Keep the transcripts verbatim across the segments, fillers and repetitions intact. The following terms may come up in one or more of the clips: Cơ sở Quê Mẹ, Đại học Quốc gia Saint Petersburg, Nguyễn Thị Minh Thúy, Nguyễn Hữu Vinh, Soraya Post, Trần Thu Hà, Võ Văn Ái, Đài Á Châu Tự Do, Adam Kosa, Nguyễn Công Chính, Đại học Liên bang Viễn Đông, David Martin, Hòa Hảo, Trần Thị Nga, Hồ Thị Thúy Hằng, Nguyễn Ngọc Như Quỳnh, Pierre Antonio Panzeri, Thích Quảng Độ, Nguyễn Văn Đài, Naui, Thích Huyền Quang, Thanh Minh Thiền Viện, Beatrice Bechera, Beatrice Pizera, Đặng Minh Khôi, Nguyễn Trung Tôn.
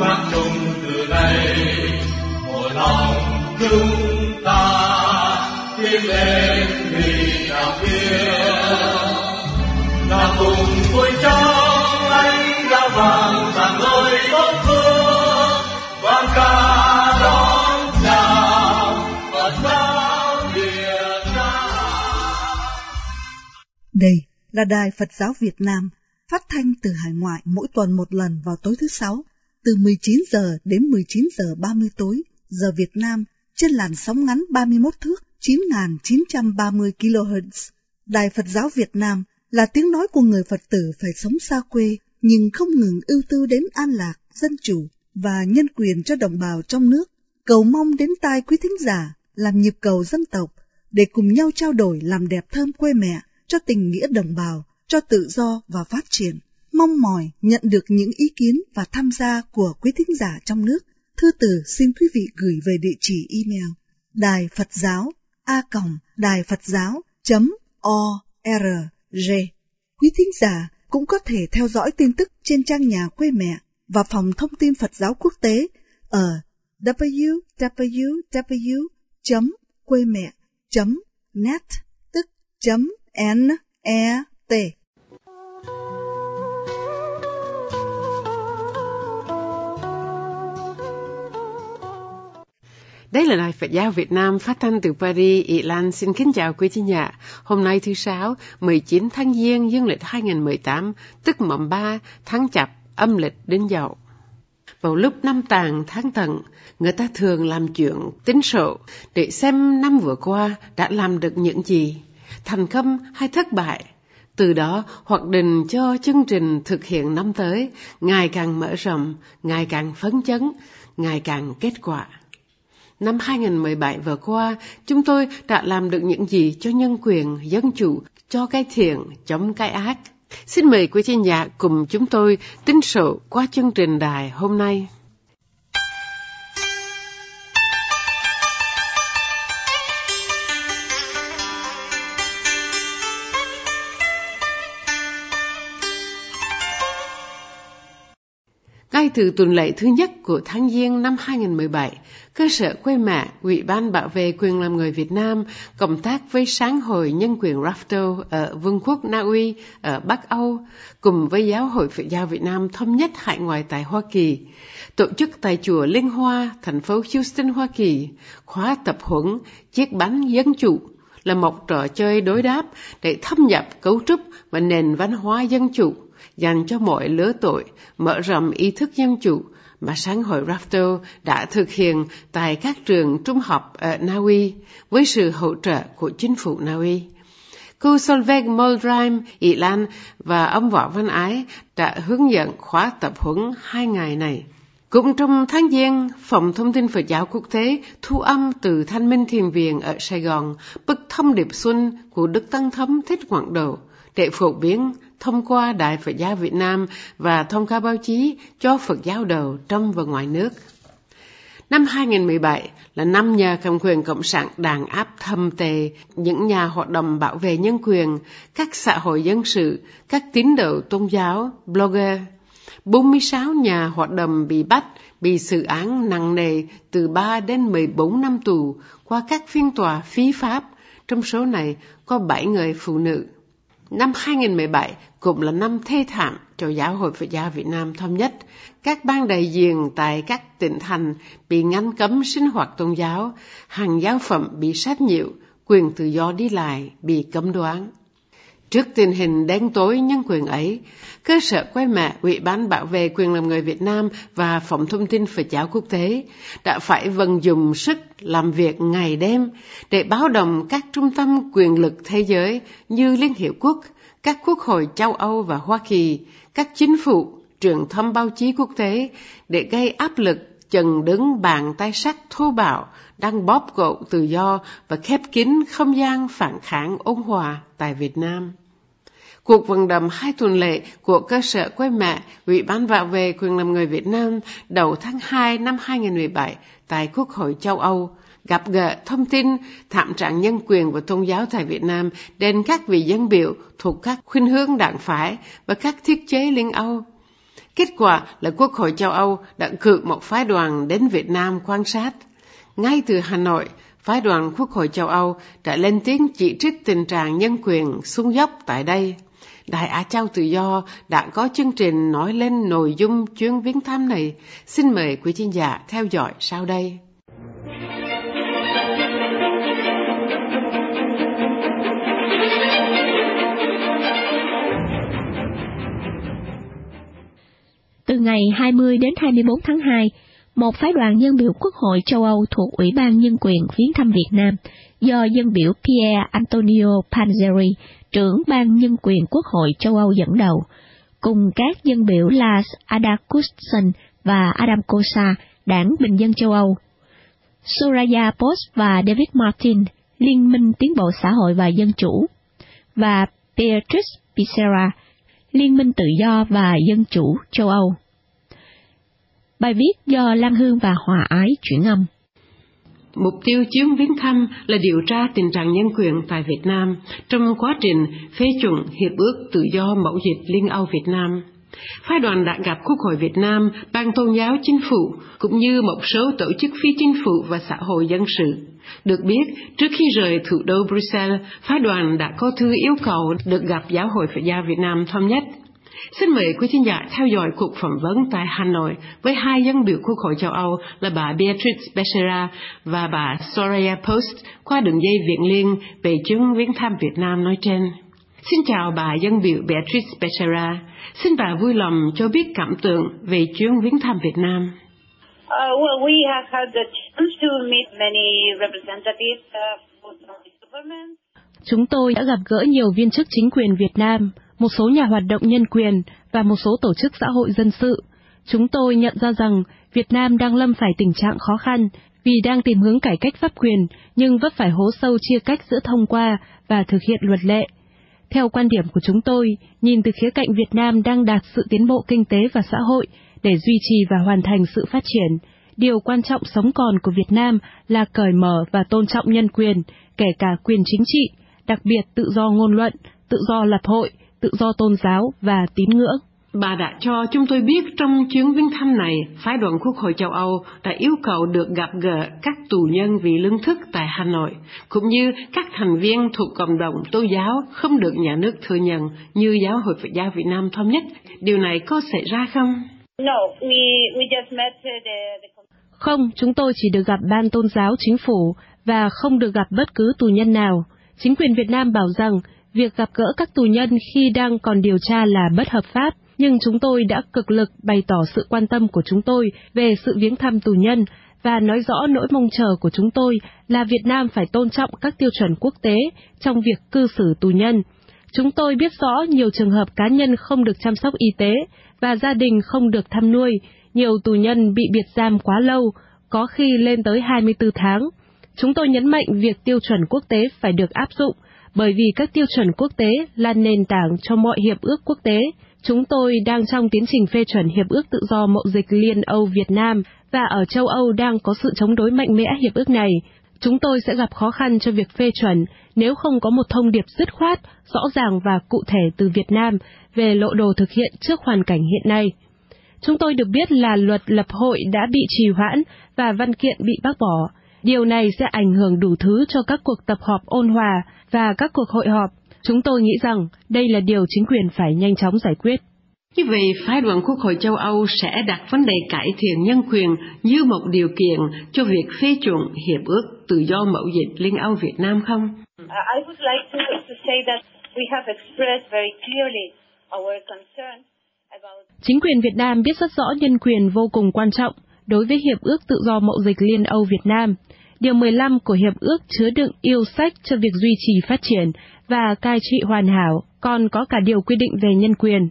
mắt chung từ nay một lòng chúng ta tiến lên vì đạo kia là cùng vui trong ánh ra vàng cả nơi tốt thương vang ca đón chào và giáo Việt Nam. Đây là Đài Phật giáo Việt Nam, phát thanh từ hải ngoại mỗi tuần một lần vào tối thứ Sáu, từ mười chín giờ đến mười chín giờ ba mươi tối, giờ Việt Nam, trên làn sóng ngắn ba mươi mốt thước, chín nghìn chín trăm ba mươi ki lô héc. Đài Phật giáo Việt Nam là tiếng nói của người Phật tử phải sống xa quê, nhưng không ngừng ưu tư đến an lạc, dân chủ và nhân quyền cho đồng bào trong nước, cầu mong đến tai quý thính giả, làm nhịp cầu dân tộc, để cùng nhau trao đổi làm đẹp thơm quê mẹ, cho tình nghĩa đồng bào, cho tự do và phát triển. Mong mỏi nhận được những ý kiến và tham gia của quý thính giả trong nước. Thư từ xin quý vị gửi về địa chỉ email đài Phật giáo a còng đài Phật giáo chấm org. Quý thính giả cũng có thể theo dõi tin tức trên trang nhà quê mẹ và phòng thông tin Phật giáo quốc tế ở w w w chấm quê mẹ chấm net, tức chấm n e t. Đây là Đài Phật giáo Việt Nam phát thanh từ Paris, Ý Lan. Xin kính chào quý thính giả. Hôm nay thứ Sáu, mười chín tháng Giêng, dương lịch hai không một tám, tức mồng ba tháng Chạp, âm lịch Đinh Dậu. Vào lúc năm Tàng tháng Tận, người ta thường làm chuyện tính sổ để xem năm vừa qua đã làm được những gì, thành công hay thất bại. Từ đó hoạch định cho chương trình thực hiện năm tới, ngày càng mở rộng, ngày càng phấn chấn, ngày càng kết quả. Năm hai không một bảy vừa qua, chúng tôi đã làm được những gì cho nhân quyền, dân chủ, cho cái thiện, chống cái ác? Xin mời quý khán giả cùng chúng tôi tính sổ qua chương trình đài hôm nay. Ngay từ tuần lễ thứ nhất của tháng Giêng năm hai không một bảy, Cơ sở Quê Mẹ, Ủy ban Bảo vệ Quyền Làm Người Việt Nam cộng tác với Sáng hội Nhân quyền Rafto ở Vương quốc Naui ở Bắc Âu, cùng với Giáo hội Phật giáo Việt Nam thống nhất hải ngoại tại Hoa Kỳ, tổ chức tại chùa Linh Hoa, thành phố Houston, Hoa Kỳ, khóa tập huấn Chiếc bánh dân chủ là một trò chơi đối đáp để thâm nhập cấu trúc và nền văn hóa dân chủ, dành cho mọi lứa tuổi, mở rộng ý thức dân chủ mà Sáng hội Rafto đã thực hiện tại các trường trung học ở Na Uy với sự hỗ trợ của chính phủ Na Uy. Cô Solveig Moldram, Ý Lan và ông Võ Văn Ái đã hướng dẫn khóa tập huấn hai ngày này. Cũng trong tháng Giêng, Phòng Thông tin Phật giáo Quốc tế thu âm từ Thanh Minh Thiền Viện ở Sài Gòn bức thông điệp xuân của Đức Tăng Thống Thích Quảng Độ để phổ biến thông qua Đài Phật giáo Việt Nam và thông qua báo chí cho Phật giáo đầu trong và ngoài nước. Năm hai không một bảy là năm nhà cầm quyền Cộng sản đàn áp thâm tệ những nhà hoạt động bảo vệ nhân quyền, các xã hội dân sự, các tín đồ tôn giáo, blogger. bốn mươi sáu nhà hoạt động bị bắt, bị xử án nặng nề từ ba đến mười bốn năm tù qua các phiên tòa phi pháp, trong số này có bảy người phụ nữ. Năm hai không một bảy cũng là năm thê thảm cho Giáo hội Phật giáo Việt Nam thống nhất. Các ban đại diện tại các tỉnh thành bị ngăn cấm sinh hoạt tôn giáo, hàng giáo phẩm bị sách nhiễu, quyền tự do đi lại bị cấm đoán. Trước tình hình đen tối nhân quyền ấy, Cơ sở Quê Mẹ, Ủy ban Bảo vệ Quyền Làm Người Việt Nam và Phòng Thông tin Phật giáo Quốc tế đã phải vận dụng sức làm việc ngày đêm để báo động các trung tâm quyền lực thế giới như Liên Hiệp Quốc, các quốc hội châu Âu và Hoa Kỳ, các chính phủ, truyền thông báo chí quốc tế để gây áp lực chần đứng bàn tay sắt thô bạo đang bóp gột tự do và khép kín không gian phản kháng ôn hòa tại Việt Nam. Cuộc vận động hai tuần lễ của Cơ sở Quê Mẹ, Ủy ban Bảo vệ Quyền Làm Người Việt Nam đầu tháng hai năm hai không một bảy tại Quốc hội châu Âu gặp gỡ thông tin thảm trạng nhân quyền và tôn giáo tại Việt Nam đến các vị dân biểu thuộc các khuynh hướng đảng phái và các thiết chế Liên Âu. Kết quả là Quốc hội châu Âu đã cử một phái đoàn đến Việt Nam quan sát. Ngay từ Hà Nội, phái đoàn Quốc hội châu Âu đã lên tiếng chỉ trích tình trạng nhân quyền xuống dốc tại đây. Đài Á Châu Tự Do đã có chương trình nói lên nội dung chuyến viếng thăm này. Xin mời quý khán giả theo dõi sau đây. Từ ngày hai mươi đến hai mươi tư tháng hai, một phái đoàn dân biểu Quốc hội châu Âu thuộc Ủy ban Nhân quyền viếng thăm Việt Nam do dân biểu Pierre Antonio Panzeri, trưởng ban Nhân quyền Quốc hội châu Âu dẫn đầu, cùng các dân biểu Lars Adakusten và Adam Kosa, đảng Bình dân châu Âu, Soraya Post và David Martin, Liên minh Tiến bộ Xã hội và Dân chủ, và Beatrice Pizera, Liên minh Tự do và Dân chủ châu Âu. Bài viết do Lan Hương và Hòa Ái chuyển âm. Mục tiêu chuyến viếng thăm là điều tra tình trạng nhân quyền tại Việt Nam trong quá trình phê chuẩn Hiệp ước Tự do Mậu Dịch Liên Âu Việt Nam. Phái đoàn đã gặp Quốc hội Việt Nam, Ban Tôn giáo Chính phủ, cũng như một số tổ chức phi chính phủ và xã hội dân sự. Được biết, trước khi rời thủ đô Bruxelles, phái đoàn đã có thư yêu cầu được gặp Giáo hội Phật giáo Việt Nam Thống nhất. Xin mời quý khán giả theo dõi cuộc phỏng vấn tại Hà Nội với hai dân biểu Quốc hội châu Âu là bà Beatrice Bechera và bà Soraya Post qua đường dây Viện Liên về chuyến viếng thăm Việt Nam nói trên. Xin chào bà dân biểu Beatrice Bechera. Xin bà vui lòng cho biết cảm tưởng về chuyến viếng thăm Việt Nam. Uh, well, we have had the chance to meet many representatives of the government. Chúng tôi đã gặp gỡ nhiều viên chức chính quyền Việt Nam, một số nhà hoạt động nhân quyền và một số tổ chức xã hội dân sự. Chúng tôi nhận ra rằng Việt Nam đang lâm phải tình trạng khó khăn vì đang tìm hướng cải cách pháp quyền nhưng vấp phải hố sâu chia cách giữa thông qua và thực hiện luật lệ. Theo quan điểm của chúng tôi, nhìn từ khía cạnh Việt Nam đang đạt sự tiến bộ kinh tế và xã hội để duy trì và hoàn thành sự phát triển, điều quan trọng sống còn của Việt Nam là cởi mở và tôn trọng nhân quyền, kể cả quyền chính trị, đặc biệt tự do ngôn luận, tự do lập hội, tự do tôn giáo và tín ngưỡng. Bà đã cho chúng tôi biết trong chuyến viếng thăm này, phái đoàn Quốc hội châu Âu đã yêu cầu được gặp gỡ các tù nhân vì lương thực tại Hà Nội, cũng như các thành viên thuộc cộng đồng tôn giáo không được nhà nước thừa nhận như Giáo hội Phật giáo Việt Nam Thống nhất. Điều này có xảy ra không? Không, chúng tôi chỉ được gặp Ban Tôn giáo Chính phủ và không được gặp bất cứ tù nhân nào. Chính quyền Việt Nam bảo rằng việc gặp gỡ các tù nhân khi đang còn điều tra là bất hợp pháp, nhưng chúng tôi đã cực lực bày tỏ sự quan tâm của chúng tôi về sự viếng thăm tù nhân và nói rõ nỗi mong chờ của chúng tôi là Việt Nam phải tôn trọng các tiêu chuẩn quốc tế trong việc cư xử tù nhân. Chúng tôi biết rõ nhiều trường hợp cá nhân không được chăm sóc y tế và gia đình không được thăm nuôi, nhiều tù nhân bị biệt giam quá lâu, có khi lên tới hai mươi tư tháng. Chúng tôi nhấn mạnh việc tiêu chuẩn quốc tế phải được áp dụng, bởi vì các tiêu chuẩn quốc tế là nền tảng cho mọi hiệp ước quốc tế. Chúng tôi đang trong tiến trình phê chuẩn Hiệp ước Tự do Mậu Dịch Liên Âu Việt Nam, và ở châu Âu đang có sự chống đối mạnh mẽ hiệp ước này. Chúng tôi sẽ gặp khó khăn cho việc phê chuẩn nếu không có một thông điệp dứt khoát, rõ ràng và cụ thể từ Việt Nam về lộ đồ thực hiện trước hoàn cảnh hiện nay. Chúng tôi được biết là luật lập hội đã bị trì hoãn và văn kiện bị bác bỏ. Điều này sẽ ảnh hưởng đủ thứ cho các cuộc tập họp ôn hòa và các cuộc hội họp. Chúng tôi nghĩ rằng đây là điều chính quyền phải nhanh chóng giải quyết. Như vậy, phái đoàn Quốc hội châu Âu sẽ đặt vấn đề cải thiện nhân quyền như một điều kiện cho việc phê chuẩn Hiệp ước Tự do Mậu Dịch Liên Âu Việt Nam không? I would like to, to say that we have expressed very clearly our concern about... Chính quyền Việt Nam biết rất rõ nhân quyền vô cùng quan trọng đối với Hiệp ước Tự do Mậu Dịch Liên Âu Việt Nam. Điều mười lăm của Hiệp ước chứa đựng yêu sách cho việc duy trì phát triển và cai trị hoàn hảo, còn có cả điều quy định về nhân quyền.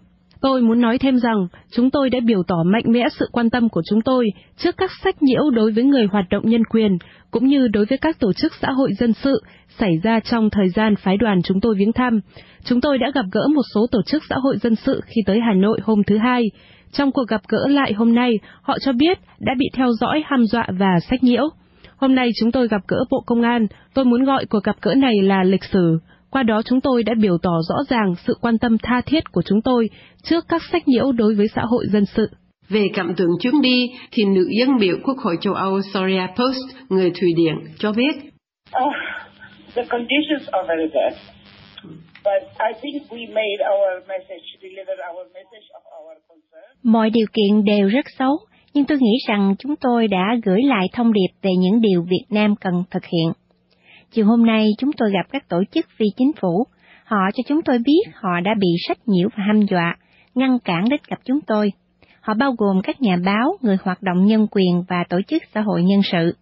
Tôi muốn nói thêm rằng, chúng tôi đã biểu tỏ mạnh mẽ sự quan tâm của chúng tôi trước các sách nhiễu đối với người hoạt động nhân quyền, cũng như đối với các tổ chức xã hội dân sự xảy ra trong thời gian phái đoàn chúng tôi viếng thăm. Chúng tôi đã gặp gỡ một số tổ chức xã hội dân sự khi tới Hà Nội hôm thứ Hai. Trong cuộc gặp gỡ lại hôm nay, họ cho biết đã bị theo dõi, hăm dọa và sách nhiễu. Hôm nay chúng tôi gặp gỡ Bộ Công an, tôi muốn gọi cuộc gặp gỡ này là lịch sử. Qua đó chúng tôi đã biểu tỏ rõ ràng sự quan tâm tha thiết của chúng tôi trước các sách nhiễu đối với xã hội dân sự. Về cảm tưởng chuyến đi, thì nữ dân biểu Quốc hội châu Âu Soraya Post, người Thụy Điển, cho biết. Oh, the conditions are very bad. Mọi điều kiện đều rất xấu, nhưng tôi nghĩ rằng chúng tôi đã gửi lại thông điệp về những điều Việt Nam cần thực hiện. Chiều hôm nay chúng tôi gặp các tổ chức phi chính phủ, họ cho chúng tôi biết họ đã bị sách nhiễu và hăm dọa, ngăn cản đến gặp chúng tôi. Họ bao gồm các nhà báo, người hoạt động nhân quyền và tổ chức xã hội nhân sự.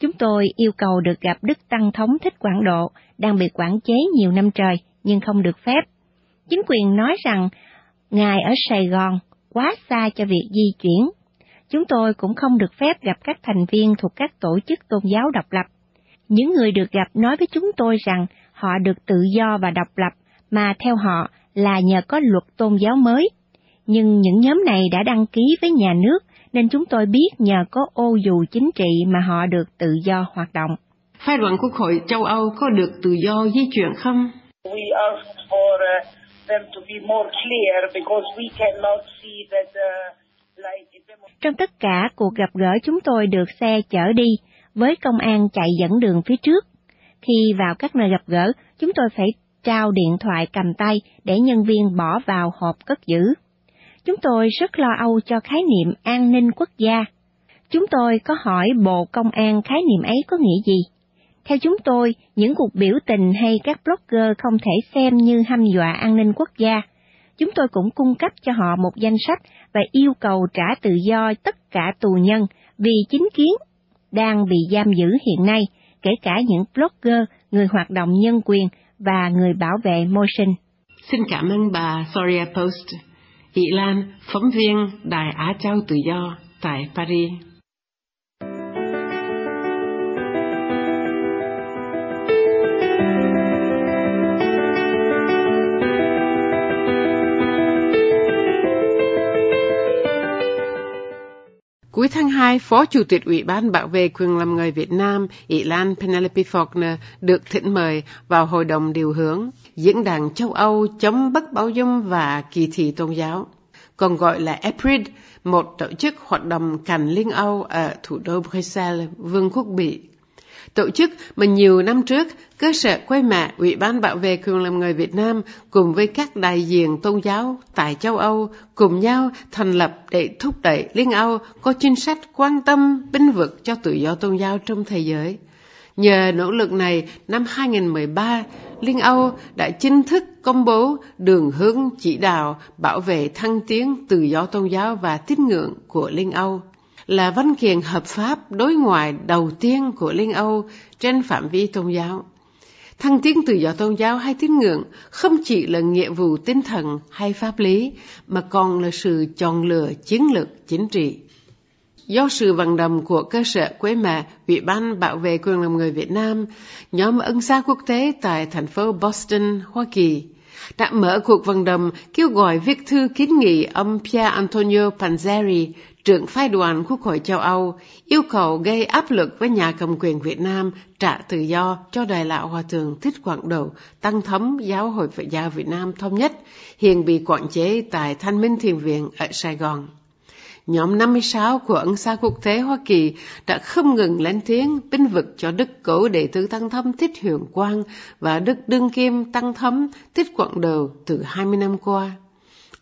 Chúng tôi yêu cầu được gặp Đức Tăng Thống Thích Quảng Độ, đang bị quản chế nhiều năm trời, nhưng không được phép. Chính quyền nói rằng, Ngài ở Sài Gòn, quá xa cho việc di chuyển. Chúng tôi cũng không được phép gặp các thành viên thuộc các tổ chức tôn giáo độc lập. Những người được gặp nói với chúng tôi rằng họ được tự do và độc lập, mà theo họ là nhờ có luật tôn giáo mới. Nhưng những nhóm này đã đăng ký với nhà nước, nên chúng tôi biết nhờ có ô dù chính trị mà họ được tự do hoạt động. Phái đoàn Quốc hội châu Âu có được tự do di chuyển không? Trong tất cả cuộc gặp gỡ chúng tôi được xe chở đi, với công an chạy dẫn đường phía trước. Khi vào các nơi gặp gỡ, chúng tôi phải trao điện thoại cầm tay để nhân viên bỏ vào hộp cất giữ. Chúng tôi rất lo âu cho khái niệm an ninh quốc gia. Chúng tôi có hỏi Bộ Công an khái niệm ấy có nghĩa gì? Theo chúng tôi, những cuộc biểu tình hay các blogger không thể xem như hăm dọa an ninh quốc gia. Chúng tôi cũng cung cấp cho họ một danh sách và yêu cầu trả tự do tất cả tù nhân vì chính kiến đang bị giam giữ hiện nay, kể cả những blogger, người hoạt động nhân quyền và người bảo vệ môi sinh. Xin cảm ơn bà Soraya Post. Ilan, phóng viên Đài Á Châu Tự Do tại Paris. Cuối tháng hai, Phó Chủ tịch Ủy ban Bảo vệ Quyền Làm Người Việt Nam Ilan Penelope Faulkner được thỉnh mời vào Hội đồng Điều hướng Diễn đàn châu Âu chống bất bạo dung và kỳ thị tôn giáo, còn gọi là e pê rờ i đê, một tổ chức hoạt động cành Liên Âu ở thủ đô Bruxelles, Vương quốc Bỉ. Tổ chức mà nhiều năm trước, Cơ sở Quê Mẹ, Ủy ban Bảo vệ Quyền Làm Người Việt Nam cùng với các đại diện tôn giáo tại châu Âu cùng nhau thành lập để thúc đẩy Liên Âu có chính sách quan tâm bênh vực cho tự do tôn giáo trong thế giới. Nhờ nỗ lực này, năm hai không một ba, Liên Âu đã chính thức công bố đường hướng chỉ đạo bảo vệ thăng tiến tự do tôn giáo và tín ngưỡng của Liên Âu, là văn kiện hợp pháp đối ngoại đầu tiên của Liên Âu trên phạm vi tôn giáo. Thăng tiến tự do tôn giáo hay tín ngưỡng không chỉ là nghĩa vụ tinh thần hay pháp lý, mà còn là sự chọn lựa chiến lược chính trị. Do sự vận động của Cơ sở Quê Mẹ, Ủy ban Bảo vệ Quyền Làm Người Việt Nam, nhóm ân xá quốc tế tại thành phố Boston, Hoa Kỳ, đã mở cuộc vận động kêu gọi viết thư kiến nghị ông Pierre Antonio Panzeri, trưởng phái đoàn Quốc hội châu Âu, yêu cầu gây áp lực với nhà cầm quyền Việt Nam trả tự do cho Đại lão Hòa thượng Thích Quảng Độ, Tăng Thống Giáo hội Phật giáo Việt Nam Thống nhất, hiện bị quản chế tại Thanh Minh Thiền Viện ở Sài Gòn. Nhóm năm mươi sáu của ân xá quốc tế Hoa Kỳ đã không ngừng lên tiếng bênh vực cho Đức Cố Đệ Tử Tăng Thống Thích Huyền Quang và Đức Đương Kim Tăng Thống Thích Quảng Độ từ hai mươi năm qua.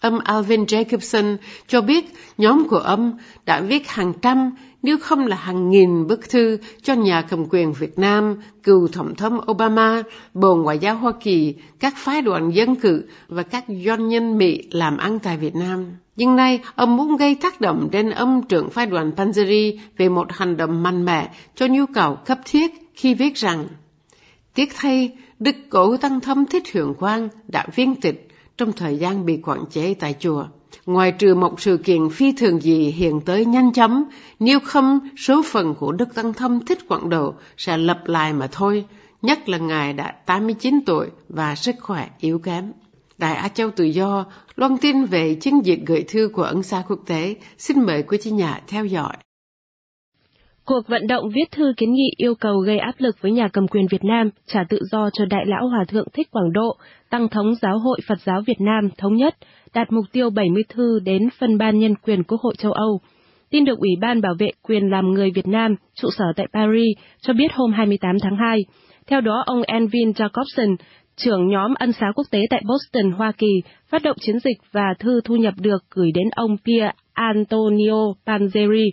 Ông Alvin Jacobson cho biết nhóm của ông đã viết hàng trăm, nếu không là hàng nghìn bức thư cho nhà cầm quyền Việt Nam, cựu Tổng thống Obama, Bộ Ngoại giao Hoa Kỳ, các phái đoàn dân cử và các doanh nhân Mỹ làm ăn tại Việt Nam. Nhưng nay, ông muốn gây tác động đến ông trưởng phái đoàn Panzeri về một hành động mạnh mẽ cho nhu cầu cấp thiết khi viết rằng, tiếc thay, Đức Cố Tăng Thống Thích Huyền Quang đã viên tịch trong thời gian bị quản chế tại chùa. Ngoài trừ một sự kiện phi thường gì hiện tới nhanh chóng, nếu không số phận của Đức Tăng Thống Thích Quảng Độ sẽ lặp lại mà thôi, nhất là Ngài đã tám mươi chín tuổi và sức khỏe yếu kém. Đài Á Châu Tự Do loan tin về chiến dịch gửi thư của ân xá quốc tế. Xin mời quý chị nhà theo dõi. Cuộc vận động viết thư kiến nghị yêu cầu gây áp lực với nhà cầm quyền Việt Nam trả tự do cho Đại lão Hòa thượng Thích Quảng Độ, Tăng thống Giáo hội Phật giáo Việt Nam thống nhất, đạt mục tiêu bảy mươi thư đến phân ban nhân quyền Quốc hội châu Âu. Tin được Ủy ban Bảo vệ Quyền Làm Người Việt Nam, trụ sở tại Paris, cho biết hôm hai mươi tám tháng hai. Theo đó, ông Alvin Jacobson, trưởng nhóm ân xá quốc tế tại Boston, Hoa Kỳ, phát động chiến dịch và thư thu nhập được gửi đến ông Pierre Antonio Panzeri,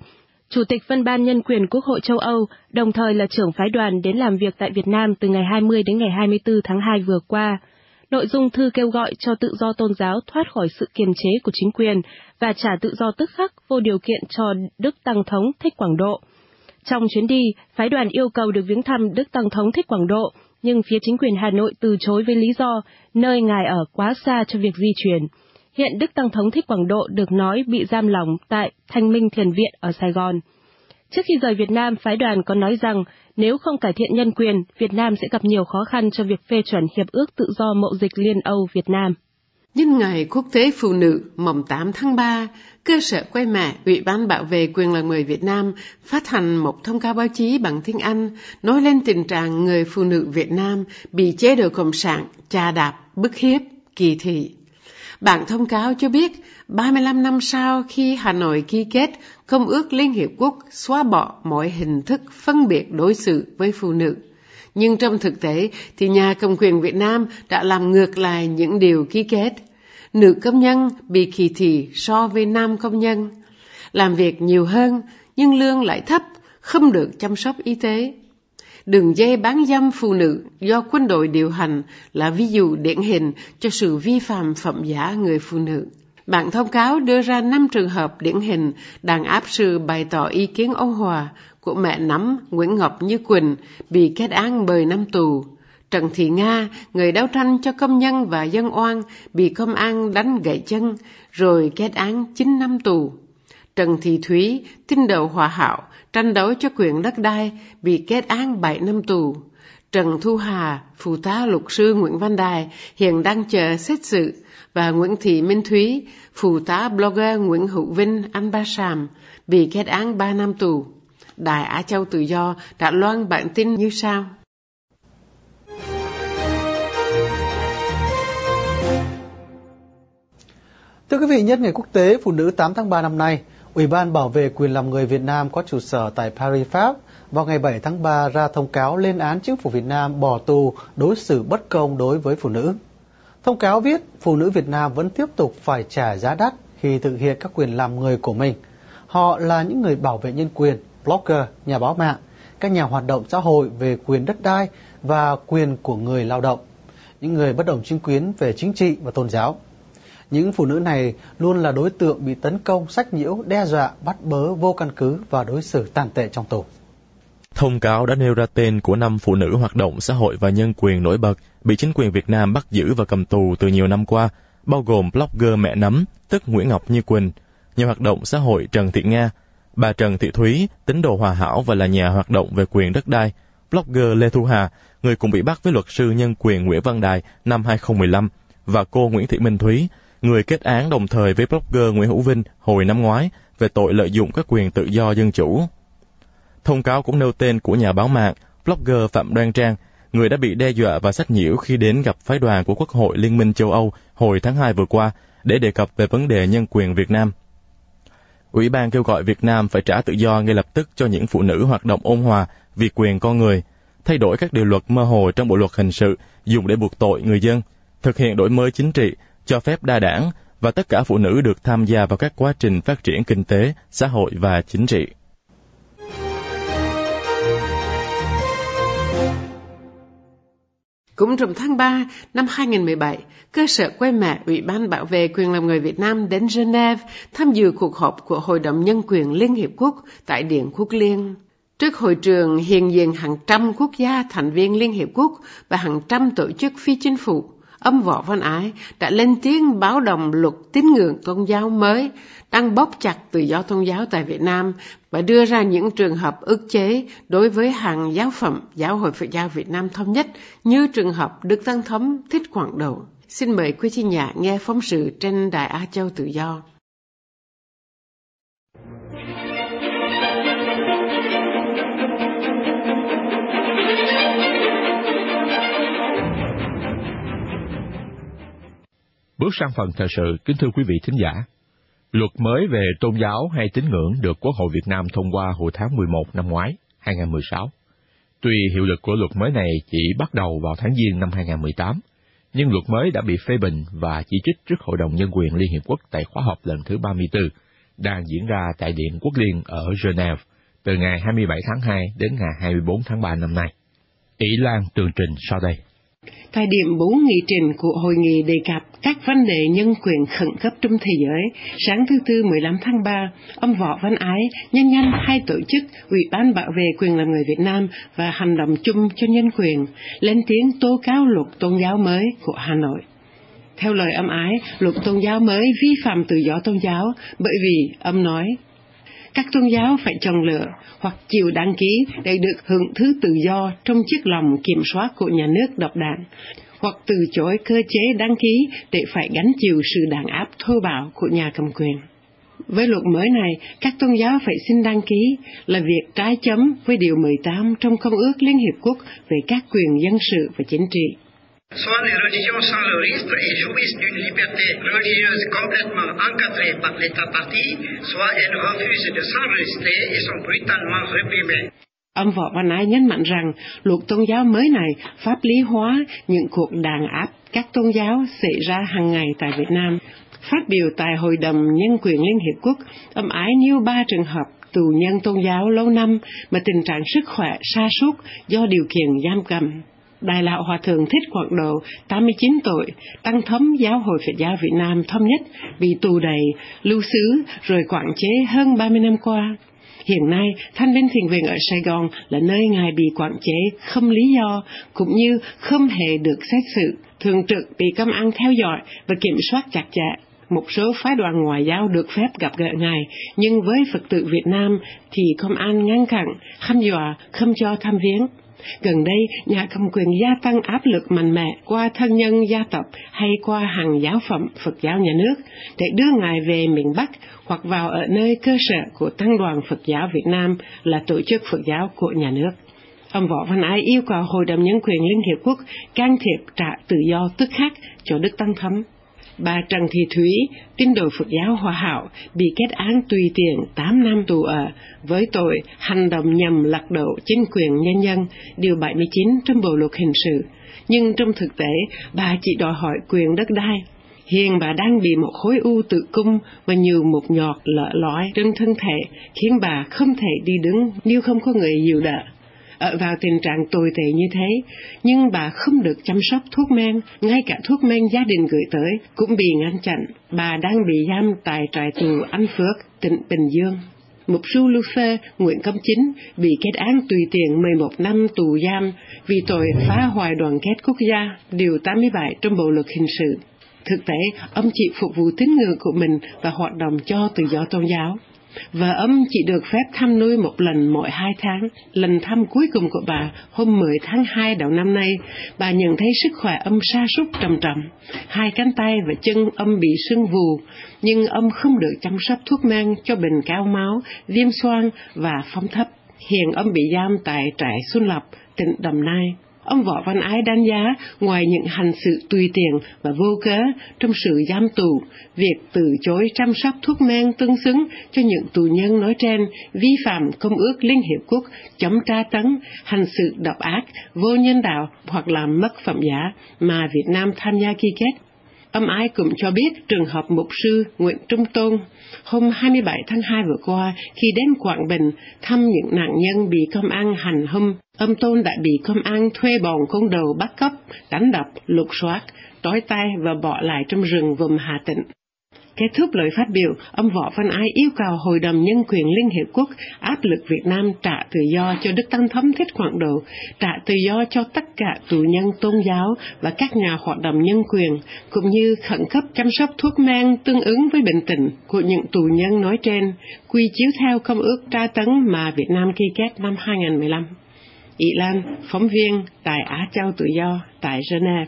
Chủ tịch Phân ban Nhân quyền Quốc hội châu Âu, đồng thời là trưởng phái đoàn đến làm việc tại Việt Nam từ ngày hai mươi đến ngày hai mươi tư tháng hai vừa qua. Nội dung thư kêu gọi cho tự do tôn giáo thoát khỏi sự kiềm chế của chính quyền và trả tự do tức khắc vô điều kiện cho Đức Tăng thống Thích Quảng Độ. Trong chuyến đi, phái đoàn yêu cầu được viếng thăm Đức Tăng thống Thích Quảng Độ, nhưng phía chính quyền Hà Nội từ chối với lý do nơi ngài ở quá xa cho việc di chuyển. Hiện Đức Tăng thống Thích Quảng Độ được nói bị giam lỏng tại Thanh Minh Thiền Viện ở Sài Gòn. Trước khi rời Việt Nam, phái đoàn có nói rằng nếu không cải thiện nhân quyền, Việt Nam sẽ gặp nhiều khó khăn cho việc phê chuẩn Hiệp ước Tự do Mậu dịch Liên Âu Việt Nam. Nhân ngày Quốc tế Phụ nữ mùng tám tháng ba, Cơ sở Quê Mẹ, Ủy ban Bảo vệ Quyền Làm Người Việt Nam phát hành một thông cáo báo chí bằng tiếng Anh nói lên tình trạng người phụ nữ Việt Nam bị chế độ cộng sản chà đạp, bức hiếp, kỳ thị. Bản thông cáo cho biết, ba mươi lăm năm sau khi Hà Nội ký kết Công ước Liên Hiệp Quốc xóa bỏ mọi hình thức phân biệt đối xử với phụ nữ. Nhưng trong thực tế thì nhà cầm quyền Việt Nam đã làm ngược lại những điều ký kết. Nữ công nhân bị kỳ thị so với nam công nhân. Làm việc nhiều hơn nhưng lương lại thấp, không được chăm sóc y tế. Đường dây bán dâm phụ nữ do quân đội điều hành là ví dụ điển hình cho sự vi phạm phẩm giá người phụ nữ. Bản thông cáo đưa ra năm trường hợp điển hình đàn áp sự bày tỏ ý kiến ôn hòa của mẹ nắm Nguyễn Ngọc Như Quỳnh bị kết án mười năm tù. Trần Thị Nga, người đấu tranh cho công nhân và dân oan, bị công an đánh gãy chân rồi kết án chín năm tù. Trần Thị Thúy, tín đồ Hòa Hảo, tranh đấu cho quyền đất đai, bị kết án bảy năm tù. Trần Thu Hà, phụ tá luật sư Nguyễn Văn Đài, hiện đang chờ xét xử, và Nguyễn Thị Minh Thúy, phụ tá blogger Nguyễn Hữu Vinh, anh Ba Sàm, bị kết án ba năm tù. Đài Á Châu Tự Do đã loan bản tin như sau. Thưa quý vị, nhân ngày Quốc tế Phụ nữ tám tháng ba năm nay, Ủy ban Bảo vệ Quyền Làm Người Việt Nam có trụ sở tại Paris, Pháp, vào ngày bảy tháng ba ra thông cáo lên án chính phủ Việt Nam bỏ tù đối xử bất công đối với phụ nữ. Thông cáo viết, phụ nữ Việt Nam vẫn tiếp tục phải trả giá đắt khi thực hiện các quyền làm người của mình. Họ là những người bảo vệ nhân quyền, blogger, nhà báo mạng, các nhà hoạt động xã hội về quyền đất đai và quyền của người lao động, những người bất đồng chính kiến về chính trị và tôn giáo. Những phụ nữ này luôn là đối tượng bị tấn công, sách nhiễu, đe dọa, bắt bớ vô căn cứ và đối xử tàn tệ trong tù. Thông cáo đã nêu ra tên của năm phụ nữ hoạt động xã hội và nhân quyền nổi bật bị chính quyền Việt Nam bắt giữ và cầm tù từ nhiều năm qua, bao gồm blogger mẹ nấm, tức Nguyễn Ngọc Như Quỳnh, nhà hoạt động xã hội Trần Thị Nga, bà Trần Thị Thúy, tín đồ Hòa Hảo và là nhà hoạt động về quyền đất đai, blogger Lê Thu Hà, người cùng bị bắt với luật sư nhân quyền Nguyễn Văn Đài năm hai không một năm, và cô Nguyễn Thị Minh Thúy, người kết án đồng thời với blogger Nguyễn Hữu Vinh hồi năm ngoái về tội lợi dụng các quyền tự do dân chủ. Thông cáo cũng nêu tên của nhà báo mạng, blogger Phạm Đoan Trang, người đã bị đe dọa và sách nhiễu khi đến gặp phái đoàn của Quốc hội Liên minh châu Âu hồi tháng hai vừa qua để đề cập về vấn đề nhân quyền Việt Nam. Ủy ban kêu gọi Việt Nam phải trả tự do ngay lập tức cho những phụ nữ hoạt động ôn hòa vì quyền con người, thay đổi các điều luật mơ hồ trong bộ luật hình sự dùng để buộc tội người dân, thực hiện đổi mới chính trị, cho phép đa đảng và tất cả phụ nữ được tham gia vào các quá trình phát triển kinh tế, xã hội và chính trị. Cũng trong tháng ba năm hai không một bảy, Cơ sở Quê Mẹ, Ủy ban Bảo vệ Quyền Làm Người Việt Nam đến Geneva tham dự cuộc họp của Hội đồng Nhân quyền Liên Hiệp Quốc tại Điện Quốc Liên. Trước hội trường hiện diện hàng trăm quốc gia thành viên Liên Hiệp Quốc và hàng trăm tổ chức phi chính phủ, ông Võ Văn Ái đã lên tiếng báo động luật tín ngưỡng tôn giáo mới đang bóp chặt tự do tôn giáo tại Việt Nam và đưa ra những trường hợp ức chế đối với hàng giáo phẩm Giáo hội Phật giáo Việt Nam thống nhất như trường hợp Đức Tăng thống Thích Quảng Độ. Xin mời quý khán giả nghe phóng sự trên Đài Á Châu Tự Do. Bước sang phần thời sự, kính thưa quý vị thính giả. Luật mới về tôn giáo hay tín ngưỡng được Quốc hội Việt Nam thông qua hồi tháng mười một năm ngoái, hai nghìn không trăm mười sáu. Tuy hiệu lực của luật mới này chỉ bắt đầu vào tháng Giêng năm hai nghìn không trăm mười tám, nhưng luật mới đã bị phê bình và chỉ trích trước Hội đồng Nhân quyền Liên Hiệp Quốc tại khóa họp lần thứ ba mươi tư, đang diễn ra tại Điện Quốc Liên ở Geneva từ ngày hai mươi bảy tháng hai đến ngày hai mươi bốn tháng ba năm nay. Ý Lan tường trình sau đây. Thời điểm bố nghị trình của hội nghị đề cập các vấn đề nhân quyền khẩn cấp trong thế giới, sáng thứ Tư mười lăm tháng ba, ông Võ Văn Ái, nhân danh hai tổ chức Ủy ban Bảo vệ Quyền Làm Người Việt Nam và Hành động chung cho nhân quyền, lên tiếng tố cáo luật tôn giáo mới của Hà Nội. Theo lời ông Ái, luật tôn giáo mới vi phạm tự do tôn giáo bởi vì, ông nói, các tôn giáo phải chọn lựa hoặc chịu đăng ký để được hưởng thứ tự do trong chiếc lồng kiểm soát của nhà nước độc đảng, hoặc từ chối cơ chế đăng ký để phải gánh chịu sự đàn áp thô bạo của nhà cầm quyền. Với luật mới này, các tôn giáo phải xin đăng ký là việc trái chấm với điều mười tám trong Công ước Liên Hiệp Quốc về các quyền dân sự và chính trị. Soit les religions sans le registre et jouissent d'une liberté religieuse complètement encadrée par l'État parti, soit elles refusent de s'enregistrer et sont brutalement réprimées. Ông Võ Văn Ái nhấn mạnh rằng, luật tôn giáo mới này pháp lý hóa những cuộc đàn áp các tôn giáo xảy ra hàng ngày tại Việt Nam. Phát biểu tại Hội đồng Nhân quyền Liên Hiệp Quốc, ông Ái nêu ba trường hợp tù nhân tôn giáo lâu năm mà tình trạng sức khỏe sa sút do điều kiện giam cầm. Đại lão Hòa thượng Thích Quảng Độ, tám mươi chín tuổi, tăng thống Giáo hội Phật giáo Việt Nam Thống nhất, bị tù đầy, lưu xứ, rồi quản chế hơn ba mươi năm qua. Hiện nay, Thanh Bình Thiền Viện ở Sài Gòn là nơi ngài bị quản chế không lý do, cũng như không hề được xét xử, thường trực bị công an theo dõi và kiểm soát chặt chẽ. Một số phái đoàn ngoại giao được phép gặp gỡ ngài, nhưng với Phật tử Việt Nam thì công an ngăn cản, hăm dọa, không cho tham viếng. Gần đây, nhà cầm quyền gia tăng áp lực mạnh mẽ qua thân nhân gia tộc hay qua hàng giáo phẩm Phật giáo nhà nước để đưa ngài về miền Bắc hoặc vào ở nơi cơ sở của Tăng đoàn Phật giáo Việt Nam là tổ chức Phật giáo của nhà nước. Ông Võ Văn Ái yêu cầu Hội đồng Nhân quyền Liên Hiệp Quốc can thiệp trả tự do tức khắc cho Đức Tăng Thống. Bà Trần Thị Thúy, tín đồ Phật giáo Hòa Hảo, bị kết án tùy tiện tám năm tù ở với tội hành động nhằm lật đổ chính quyền nhân dân, điều bảy mươi chín trong Bộ luật hình sự. Nhưng trong thực tế, bà chỉ đòi hỏi quyền đất đai. Hiện bà đang bị một khối u tử cung và nhiều mụn nhọt lở lõi trên thân thể, khiến bà không thể đi đứng nếu không có người dìu đỡ. Ở vào tình trạng tồi tệ như thế, nhưng bà không được chăm sóc thuốc men, ngay cả thuốc men gia đình gửi tới cũng bị ngăn chặn. Bà đang bị giam tại trại tù An Phước, tỉnh Bình Dương. Mục sư Lu Phê Nguyễn Công Chính bị kết án tùy tiện mười một năm tù giam vì tội phá hoại đoàn kết quốc gia, điều tám mươi bảy trong Bộ luật hình sự. Thực tế, ông chỉ phục vụ tín ngưỡng của mình và hoạt động cho tự do tôn giáo. Vợ ông chỉ được phép thăm nuôi một lần mỗi hai tháng. Lần thăm cuối cùng của bà hôm mười tháng hai đầu năm nay, bà nhận thấy sức khỏe ông sa sút trầm trầm. Hai cánh tay và chân ông bị sưng vù, nhưng ông không được chăm sóc thuốc men cho bệnh cao máu, viêm xoang và phong thấp. Hiện ông bị giam tại trại Xuân Lộc, tỉnh Đồng Nai. Ông Võ Văn Ái đánh giá, ngoài những hành sự tùy tiện và vô cớ trong sự giam tù, việc từ chối chăm sóc thuốc men tương xứng cho những tù nhân nói trên vi phạm Công ước Liên Hiệp Quốc chống tra tấn, hành sự độc ác, vô nhân đạo hoặc làm mất phẩm giá mà Việt Nam tham gia ký kết. Ông Ái cũng cho biết trường hợp mục sư Nguyễn Trung Tôn hôm hai mươi bảy tháng hai vừa qua khi đến Quảng Bình thăm những nạn nhân bị công an hành hung, ông Tôn đã bị công an thuê bọn côn đồ bắt cóc, đánh đập, lục soát, trói tay và bỏ lại trong rừng vùng Hà Tĩnh. Kết thúc lời phát biểu, ông Võ Văn Ái yêu cầu Hội đồng Nhân quyền Liên Hiệp Quốc áp lực Việt Nam trả tự do cho Đức Tăng Thống Thích Quảng Độ, trả tự do cho tất cả tù nhân tôn giáo và các nhà hoạt động nhân quyền, cũng như khẩn cấp chăm sóc thuốc men tương ứng với bệnh tình của những tù nhân nói trên, quy chiếu theo Công ước tra tấn mà Việt Nam ký kết năm hai nghìn không trăm mười lăm. Ilan, phóng viên Đài Á Châu Tự Do tại Geneva.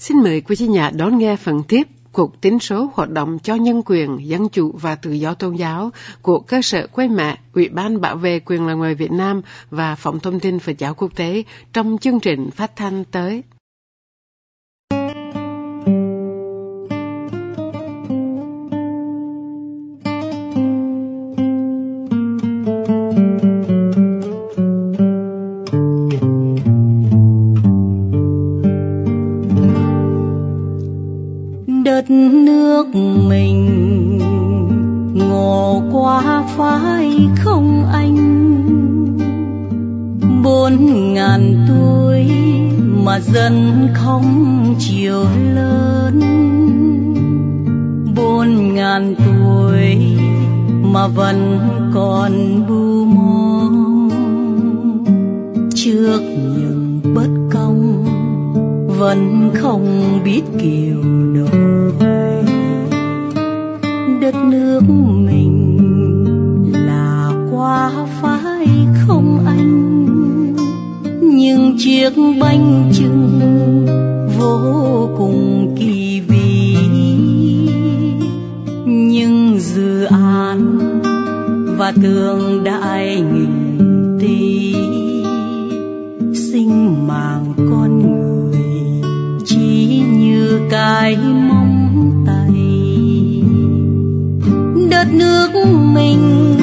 Xin Kính mời quý vị nhà đón nghe phần tiếp cuộc tín số hoạt động cho nhân quyền, dân chủ và tự do tôn giáo của Cơ sở Quê Mẹ, Ủy ban Bảo vệ Quyền Làm Người Việt Nam và Phòng Thông tin Phật giáo Quốc tế trong chương trình phát thanh tới. Nước mình ngộ quá phải không anh, bốn ngàn tuổi mà dân không chiều lớn, bốn ngàn tuổi mà vẫn còn bu mông trước những bất công, vẫn không biết kiều nổi. Đất nước mình là quá phải không anh, nhưng chiếc bánh chưng vô cùng kỳ vĩ, nhưng dự án và tương đại nghìn tỷ, sinh mạng con người chỉ như cái mong. Đất nước mình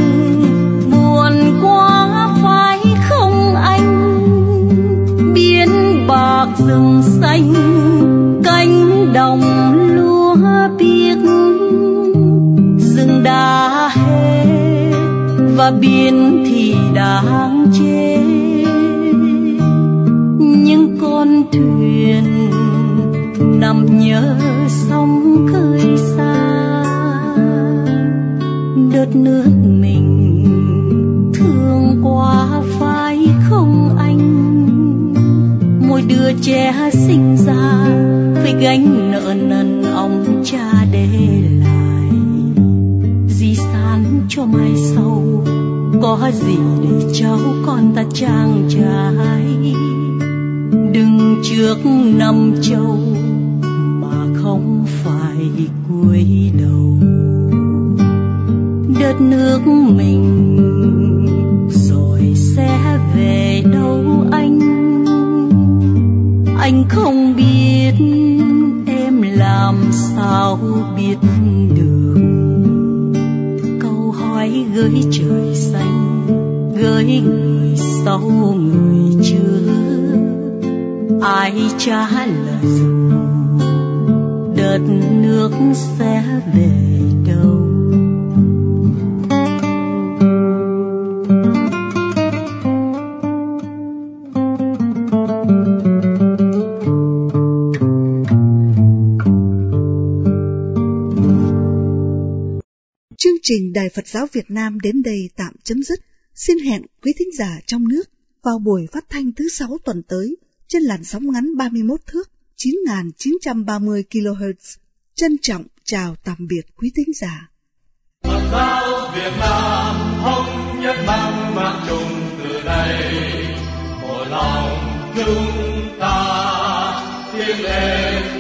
buồn quá phải không anh, biến bạc rừng xanh, cánh đồng lúa biếc, rừng đã hết và biển thì đang chết, những con thuyền nằm nhớ sóng khơi xa. Đất nước mình thương quá phải không anh, mỗi đứa trẻ sinh ra phải gánh nợ nần ông cha để lại, di sản cho mai sau có gì để cháu con ta trang trải, đừng trước năm châu mà không phải cuối đầu. Đất nước mình rồi sẽ về đâu anh, anh không biết em làm sao biết được, câu hỏi gửi trời xanh, gửi người sau người trước, ai trả lời đất nước sẽ về đâu. Chương trình Đài Phật giáo Việt Nam đến đây tạm chấm dứt. Xin hẹn quý thính giả trong nước vào buổi phát thanh thứ sáu tuần tới trên làn sóng ngắn ba mươi mốt thước chín nghìn chín trăm ba mươi ki lô héc. Trân trọng chào tạm biệt quý thính giả. Phật giáo Việt Nam thống nhất mang mác chung từ đây, mỗi lòng chúng ta tiếng lên.